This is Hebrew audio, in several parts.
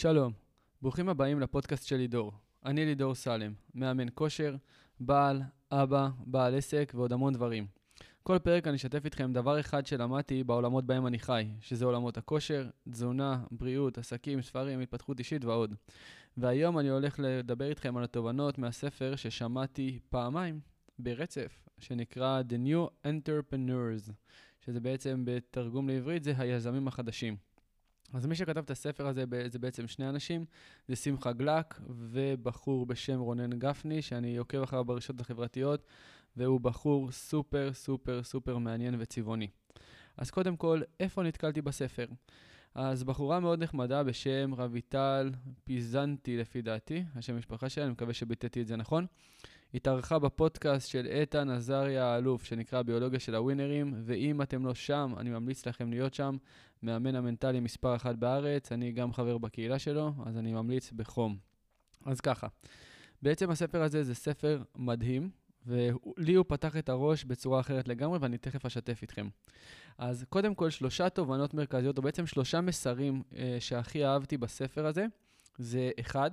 שלום, ברוכים הבאים לפודקאסט של לידור. אני לידור סלם, מאמן כושר, בעל, אבא, בעל עסק ועוד המון דברים. כל פרק אני אשתף איתכם דבר אחד שלמדתי בעולמות בהם אני חי, שזה עולמות הכושר, תזונה, בריאות, עסקים, ספרים, התפתחות אישית ועוד. והיום אני הולך לדבר איתכם על התובנות מהספר ששמעתי פעמיים ברצף, שנקרא The New Entrepreneurz, שזה בעצם בתרגום לעברית זה היזמים החדשים. אז מי שכתב את הספר הזה זה בעצם שני אנשים, זה שמחה גלק ובחור בשם רונן גפני, שאני עוקב אחריו ברשתות החברתיות, והוא בחור סופר סופר סופר מעניין וצבעוני. אז קודם כל, איפה נתקלתי בספר? אז בחורה מאוד נחמדה בשם רביטל פיזנטי לפי דעתי, השם משפחה שלה, אני מקווה שביטאתי את זה נכון. התארחה בפודקאסט של אתן נזריה האלוף, שנקרא ביולוגיה של הווינרים, ואם אתם לא שם, אני ממליץ לכם להיות שם, מאמן המנטלי מספר 1 בארץ, אני גם חבר בקהילה שלו, אז אני ממליץ בחום. אז ככה, בעצם הספר הזה זה ספר מדהים, ולי הוא פתח את הראש בצורה אחרת לגמרי, ואני תכף אשתף איתכם. אז קודם כל, 3 תובנות מרכזיות, או בעצם 3 מסרים שהכי אהבתי בספר הזה, זה 1,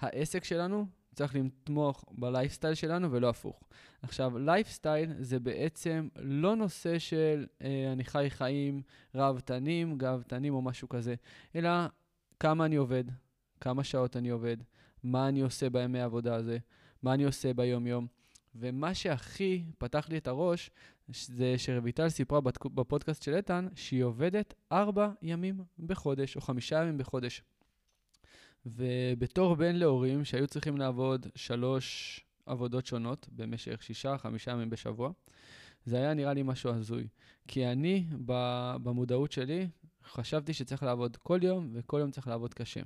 העסק שלנו, צריך לתמוך בלייפסטייל שלנו ולא הפוך. עכשיו, לייפסטייל זה בעצם לא נושא של אני חי חיים רעבתנים, גאוותנים או משהו כזה, אלא כמה אני עובד, כמה שעות אני עובד, מה אני עושה בימי העבודה הזה, מה אני עושה ביום יום. ומה שהכי פתח לי את הראש זה שרויטל סיפרה בפודקאסט של אתן שהיא עובדת 4 ימים בחודש או 5 ימים בחודש. ובתור בן להורים שהיו צריכים לעבוד 3 עבודות שונות במשך 6-5 ימים בשבוע, זה היה נראה לי משהו הזוי. כי אני במודעות שלי חשבתי שצריך לעבוד כל יום וכל יום צריך לעבוד קשה.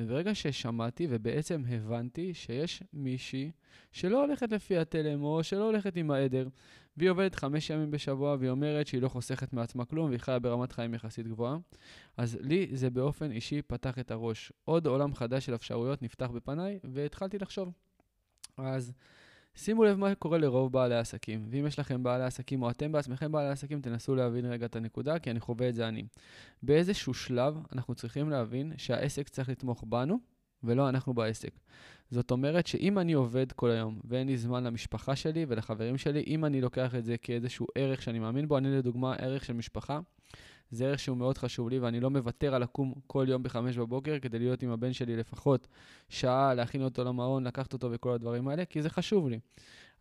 וברגע ששמעתי ובעצם הבנתי שיש מישהי שלא הולכת לפי התלם או שלא הולכת עם העדר, והיא עובדת 5 ימים בשבוע והיא אומרת שהיא לא חוסכת מעצמה כלום והיא חיה ברמת חיים יחסית גבוהה, אז לי זה באופן אישי פתח את הראש. עוד עולם חדש של אפשרויות נפתח בפניי והתחלתי לחשוב. אז שימו לב מה קורה לרוב בעלי העסקים, ואם יש לכם בעלי העסקים או אתם בעצמכם בעלי העסקים, תנסו להבין רגע את הנקודה, כי אני חווה את זה אני. באיזשהו שלב אנחנו צריכים להבין שהעסק צריך לתמוך בנו, ולא אנחנו בעסק. זאת אומרת שאם אני עובד כל היום, ואין לי זמן למשפחה שלי ולחברים שלי, אם אני לוקח את זה כאיזשהו ערך שאני מאמין בו, אני לדוגמה ערך של משפחה, זה ערך שהוא מאוד חשוב לי, ואני לא מוותר על לקום כל יום ב-5 בבוקר, כדי להיות עם הבן שלי לפחות שעה, להכין אותו למעון, לקחת אותו וכל הדברים האלה, כי זה חשוב לי.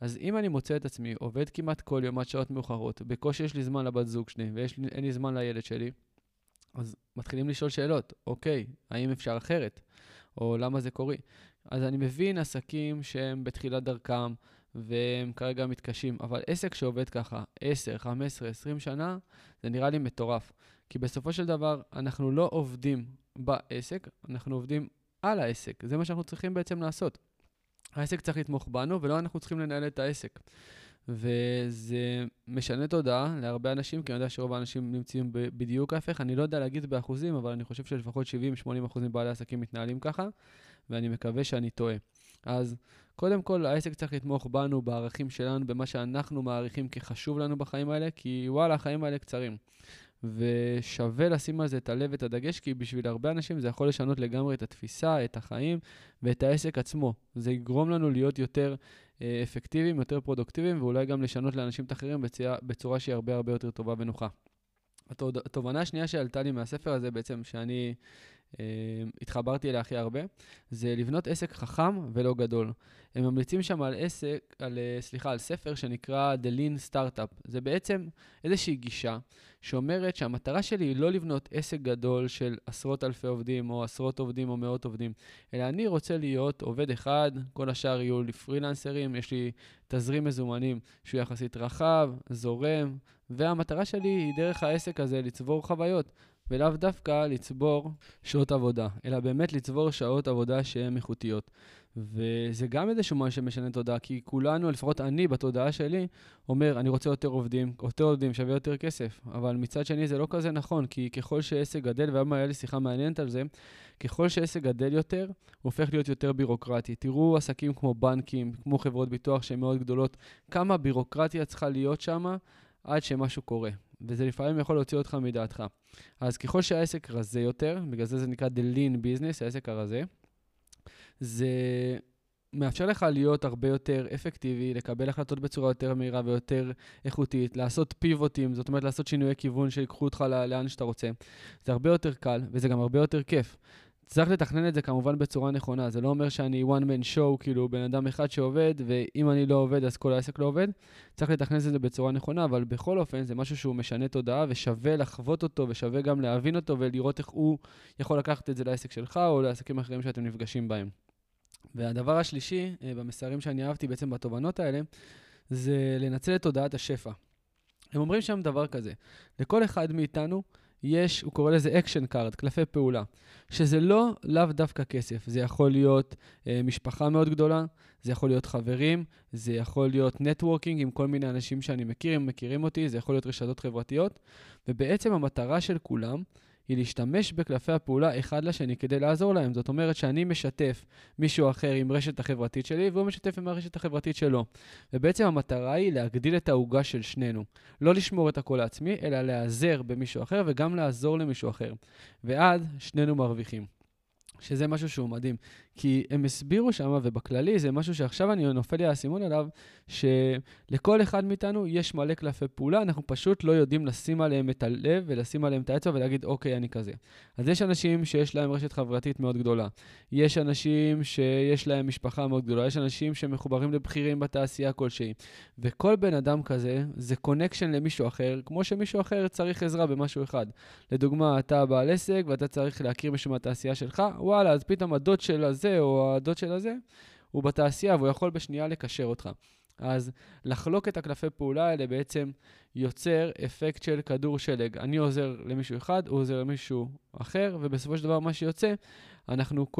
אז אם אני מוצא את עצמי, עובד כמעט כל יום עד שעות מאוחרות, בקושי יש לי זמן לבת זוג שלי, ואין לי זמן לילד שלי, אז מתחילים לשאול שאלות, אוקיי, האם אפשר אחרת? או למה זה קורה? אז אני מבין עסקים שהם בתחילת דרכם, והם כרגע מתקשים, אבל עסק שעובד ככה, 10, 15, 20 שנה, זה נראה לי מטורף. כי בסופו של דבר, אנחנו לא עובדים בעסק, אנחנו עובדים על העסק. זה מה שאנחנו צריכים בעצם לעשות. העסק צריך לתמוך בנו, ולא אנחנו צריכים לנהל את העסק. וזה משנה תודעה להרבה אנשים, כי אני יודע שרוב האנשים נמצאים בדיוק ההפך, אני לא יודע להגיד באחוזים, אבל אני חושב שלפחות 70-80% מבעלי העסקים מתנהלים ככה, ואני מקווה שאני טועה. אז קודם כל, העסק צריך לתמוך בנו, בערכים שלנו, במה שאנחנו מעריכים כחשוב לנו בחיים האלה, כי וואלה, החיים האלה קצרים. ושווה לשים על זה את הלב ואת הדגש, כי בשביל הרבה אנשים זה יכול לשנות לגמרי את התפיסה, את החיים ואת העסק עצמו. זה יגרום לנו להיות יותר אפקטיביים, יותר פרודוקטיביים, ואולי גם לשנות לאנשים אחרים בצורה שהיא הרבה הרבה יותר טובה ונוחה. התובנה השנייה שעלתה לי מהספר הזה בעצם, שאני התחברתי אליה הכי הרבה, זה לבנות עסק חכם ולא גדול. הם ממליצים שם על עסק, על ספר שנקרא The Lean Startup. זה בעצם איזושהי גישה שאומרת שהמטרה שלי היא לא לבנות עסק גדול של עשרות אלפי עובדים או עשרות עובדים או מאות עובדים, אלא אני רוצה להיות עובד אחד, כל השאר יהיו לי פרילנסרים, יש לי תזרים מזומנים שהוא יחסית רחב, זורם, והמטרה שלי היא דרך העסק הזה לצבור חוויות. ולאו דווקא לצבור שעות עבודה, אלא באמת לצבור שעות עבודה שהן איכותיות. וזה גם איזשהו מה שמשנה תודעה, כי כולנו, לפחות אני בתודעה שלי, אומר, אני רוצה יותר עובדים, שווה יותר כסף. אבל מצד שני זה לא כזה נכון, כי ככל שעסק גדל, והיום היה לי שיחה מעניינת על זה, ככל שעסק גדל יותר, הוא הופך להיות יותר בירוקרטי. תראו עסקים כמו בנקים, כמו חברות ביטוח שהן מאוד גדולות, כמה בירוקרטיה צריכה להיות שמה, עד שמשהו קורה. וזה לפעמים יכול להוציא אותך מדעתך. אז ככל שהעסק רזה יותר, בגלל זה זה נקרא The Lean Business, העסק הרזה, זה מאפשר לך להיות הרבה יותר אפקטיבי, לקבל החלטות בצורה יותר מהירה ויותר איכותית, לעשות פיבוטים, זאת אומרת לעשות שינויי כיוון שיקחו אותך לאן שאתה רוצה. זה הרבה יותר קל וזה גם הרבה יותר כיף. צריך לתכנן את זה כמובן בצורה נכונה, זה לא אומר שאני one man show, כאילו בן אדם אחד שעובד, ואם אני לא עובד אז כל העסק לא עובד, צריך לתכנן את זה בצורה נכונה, אבל בכל אופן זה משהו שהוא משנה תודעה, ושווה לחוות אותו, ושווה גם להבין אותו, ולראות איך הוא יכול לקחת את זה לעסק שלך, או לעסקים אחרים שאתם נפגשים בהם. והדבר השלישי, במסרים שאני אהבתי בעצם בתובנות האלה, זה לנצל את תודעת השפע. הם אומרים שם דבר כזה, לכל אחד מאיתנו, יש, הוא קורא לזה אקשן קארד, קלפי פעולה, שזה לאו דווקא כסף, זה יכול להיות משפחה מאוד גדולה, זה יכול להיות חברים, זה יכול להיות נטוורקינג עם כל מיני אנשים שאני מכיר, הם מכירים אותי, זה יכול להיות רשתות חברתיות, ובעצם המטרה של כולם היא להשתמש בקלפי הפעולה אחד לשני כדי לעזור להם. זאת אומרת שאני משתף מישהו אחר עם רשת החברתית שלי, והוא משתף עם הרשת החברתית שלו. ובעצם המטרה היא להגדיל את ההוגה של שנינו. לא לשמור את הכל לעצמי, אלא להיעזר במישהו אחר וגם לעזור למישהו אחר. ועד שנינו מרוויחים. שזה משהו שהוא מדהים, כי הם הסבירו שם, ובכללי זה משהו שעכשיו אני נופל לי הסימון עליו, שלכל אחד מאיתנו יש מלא קלפי פעולה, אנחנו פשוט לא יודעים לשים עליהם את הלב, ולשים עליהם את האצבע ולהגיד, אוקיי, אני כזה. אז יש אנשים שיש להם רשת חברתית מאוד גדולה, יש אנשים שיש להם משפחה מאוד גדולה, יש אנשים שמחוברים לבחירים בתעשייה כלשהי, וכל בן אדם כזה, זה קונקשן למישהו אחר, כמו שמישהו אחר צריך עזרה במשהו אחד. לדוגמה, אתה בעל עסק, ואתה צריך להכיר מישהו מהתעשייה שלך, וואלה, אז פתאום הדוד של הזה או הדוד של הזה הוא בתעשייה והוא יכול בשנייה לקשר אותך. אז לחלוק את הקלפי פעולה האלה בעצם יוצר אפקט של כדור שלג. אני עוזר למישהו אחד, הוא עוזר למישהו אחר, ובסופו של דבר מה שיוצא, אנחנו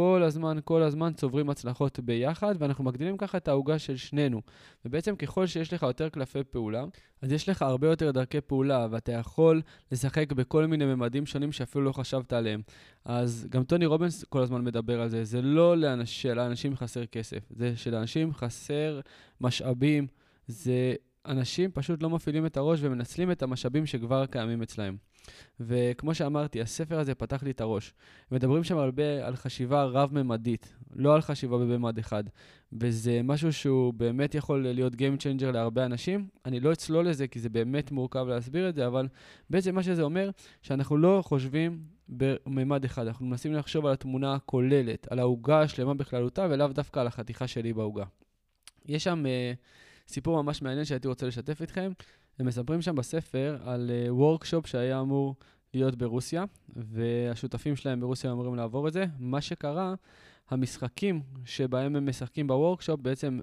כל הזמן צוברים הצלחות ביחד, ואנחנו מגדילים ככה את ההוגה של שנינו. ובעצם ככל שיש לך יותר קלפי פעולה, אז יש לך הרבה יותר דרכי פעולה, ואתה יכול לשחק בכל מיני ממדים שונים שאפילו לא חשבת עליהם. אז גם טוני רובינס כל הזמן מדבר על זה. זה לא שלאנשים חסר כסף, זה שלאנשים חסר משאבים, זה אנשים פשוט לא מפעילים את הראש ומנצלים את המשאבים שכבר קיימים אצלהם. וכמו שאמרתי, הספר הזה פתח לי את הראש. מדברים שם הרבה על חשיבה רב-ממדית, לא על חשיבה בממד אחד. וזה משהו שהוא באמת יכול להיות game changer להרבה אנשים. אני לא אצלול לזה כי זה באמת מורכב להסביר את זה, אבל בעצם מה שזה אומר, שאנחנו לא חושבים בממד אחד. אנחנו מנסים לחשוב על התמונה הכוללת, על ההוגה השלמה בכללותה, ולאו דווקא על החתיכה שלי בהוגה. יש שם סיפור ממש מעניין שהייתי רוצה לשתף איתכם. הם מספרים שם בספר על וורקשופ שהיה אמור להיות ברוסיה, והשותפים שלהם ברוסיה אמורים לעבור את זה. מה שקרה, המשחקים שבהם הם משחקים בוורקשופ, בעצם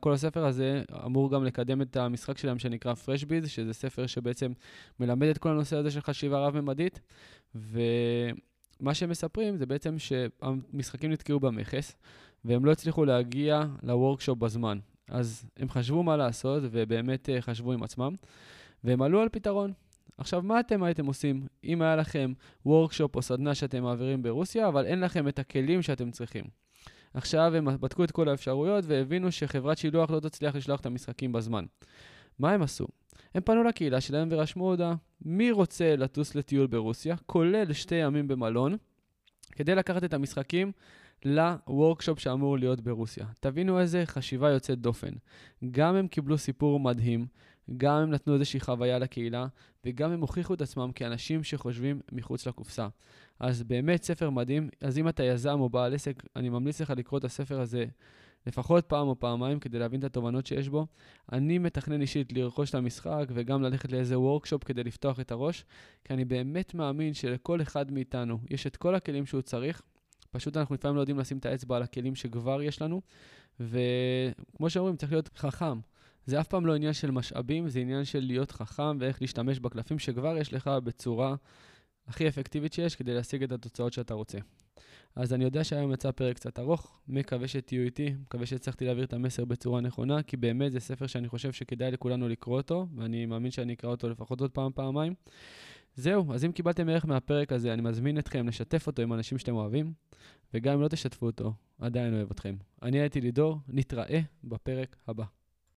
כל הספר הזה אמור גם לקדם את המשחק שלהם שנקרא FreshBiz, שזה ספר שבעצם מלמד את כל הנושא הזה של חשיבה רב-ממדית, ומה שהם מספרים זה בעצם שהמשחקים נתקעו במכס, והם לא הצליחו להגיע לוורקשופ בזמן. אז הם חשבו מה לעשות, ובאמת חשבו עם עצמם, והם עלו על פתרון. עכשיו, מה אתם הייתם עושים אם היה לכם וורקשופ או סדנה שאתם מעבירים ברוסיה, אבל אין לכם את הכלים שאתם צריכים? עכשיו הם בדקו את כל האפשרויות, והבינו שחברת שילוח לא תצליח לשלוח את המשחקים בזמן. מה הם עשו? הם פנו לקהילה שלהם ורשמו הודעה, מי רוצה לטוס לטיול ברוסיה, כולל 2 ימים במלון, כדי לקחת את המשחקים, לוורקשופ שאמור להיות ברוסיה. תבינו איזה חשיבה יוצאת דופן. גם הם קיבלו סיפור מדהים, גם הם נתנו איזושהי חוויה לקהילה, וגם הם הוכיחו את עצמם כאנשים שחושבים מחוץ לקופסה. אז באמת ספר מדהים. אז אם אתה יזם או בעל עסק, אני ממליץ לך לקרוא את הספר הזה לפחות פעם או פעמיים כדי להבין את התובנות שיש בו. אני מתכנן אישית לרכוש את המשחק וגם ללכת לאיזה וורקשופ כדי לפתוח את הראש, כי אני באמת מאמין שלכל אחד מאיתנו יש את כל הכלים שהוא צריך. פשוט אנחנו לפעמים לא יודעים לשים את האצבע על הכלים שכבר יש לנו, וכמו שאומרים, צריך להיות חכם. זה אף פעם לא עניין של משאבים, זה עניין של להיות חכם ואיך להשתמש בקלפים שכבר יש לך בצורה הכי אפקטיבית שיש כדי להשיג את התוצאות שאתה רוצה. אז אני יודע שהיום יצא פרק קצת ארוך, מקווה שתהיו איתי, מקווה שצריכתי להעביר את המסר בצורה נכונה, כי באמת זה ספר שאני חושב שכדאי לכולנו לקרוא אותו, ואני מאמין שאני אקרא אותו לפחות עוד פעם-פעמיים. זהו, אז אם קיבלתם ערך מהפרק הזה, אני מזמין אתכם לשתף אותו עם אנשים שאתם אוהבים, וגם אם לא תשתפו אותו, עדיין אוהב אתכם. אני הייתי לידור, נתראה בפרק הבא.